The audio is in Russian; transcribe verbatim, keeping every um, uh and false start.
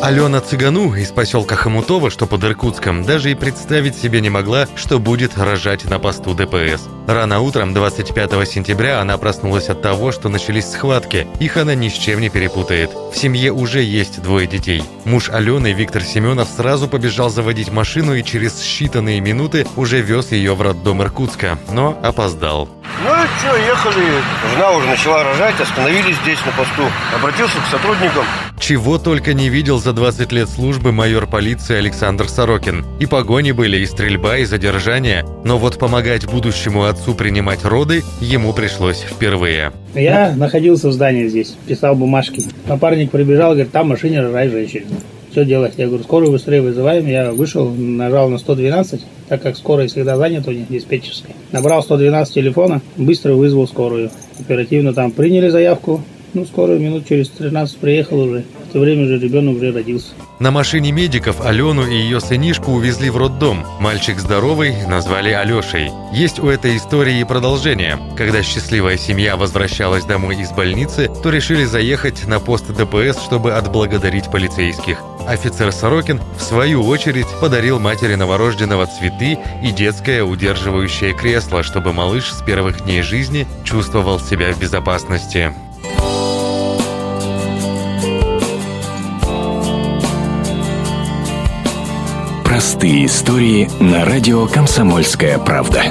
Алёна Цыгану из поселка Хамутово, что под Иркутском, даже и представить себе не могла, что будет рожать на посту Дэ Пэ Эс. Рано утром двадцать пятого сентября она проснулась от того, что начались схватки. Их она ни с чем не перепутает. В семье уже есть двое детей. Муж Алены, Виктор Семенов, сразу побежал заводить машину и через считанные минуты уже вез ее в роддом Иркутска, но опоздал. Ну и что, ехали. Жена уже начала рожать, остановились здесь на посту. Обратился к сотрудникам. Чего только не видел за двадцать лет службы майор полиции Александр Сорокин. И погони были, и стрельба, и задержания. Но вот помогать будущему отцу принимать роды ему пришлось впервые. Я находился в здании здесь, писал бумажки. Напарник прибежал, говорит, там в машине рожает женщина. Что делать? Я говорю, скорую быстрее вызываем. Я вышел, нажал на сто двенадцать, так как скорая всегда занята у них диспетчерской. Набрал сто двенадцать телефона, быстро вызвал скорую. Оперативно там приняли заявку. Ну, скорую минут через тринадцать приехал уже. В то время же ребенок уже родился. На машине медиков Алену и ее сынишку увезли в роддом. Мальчик здоровый назвали Алешей. Есть у этой истории и продолжение. Когда счастливая семья возвращалась домой из больницы, то решили заехать на пост Дэ Пэ Эс, чтобы отблагодарить полицейских. Офицер Сорокин, в свою очередь, подарил матери новорожденного цветы и детское удерживающее кресло, чтобы малыш с первых дней жизни чувствовал себя в безопасности. Простые истории на радио «Комсомольская правда».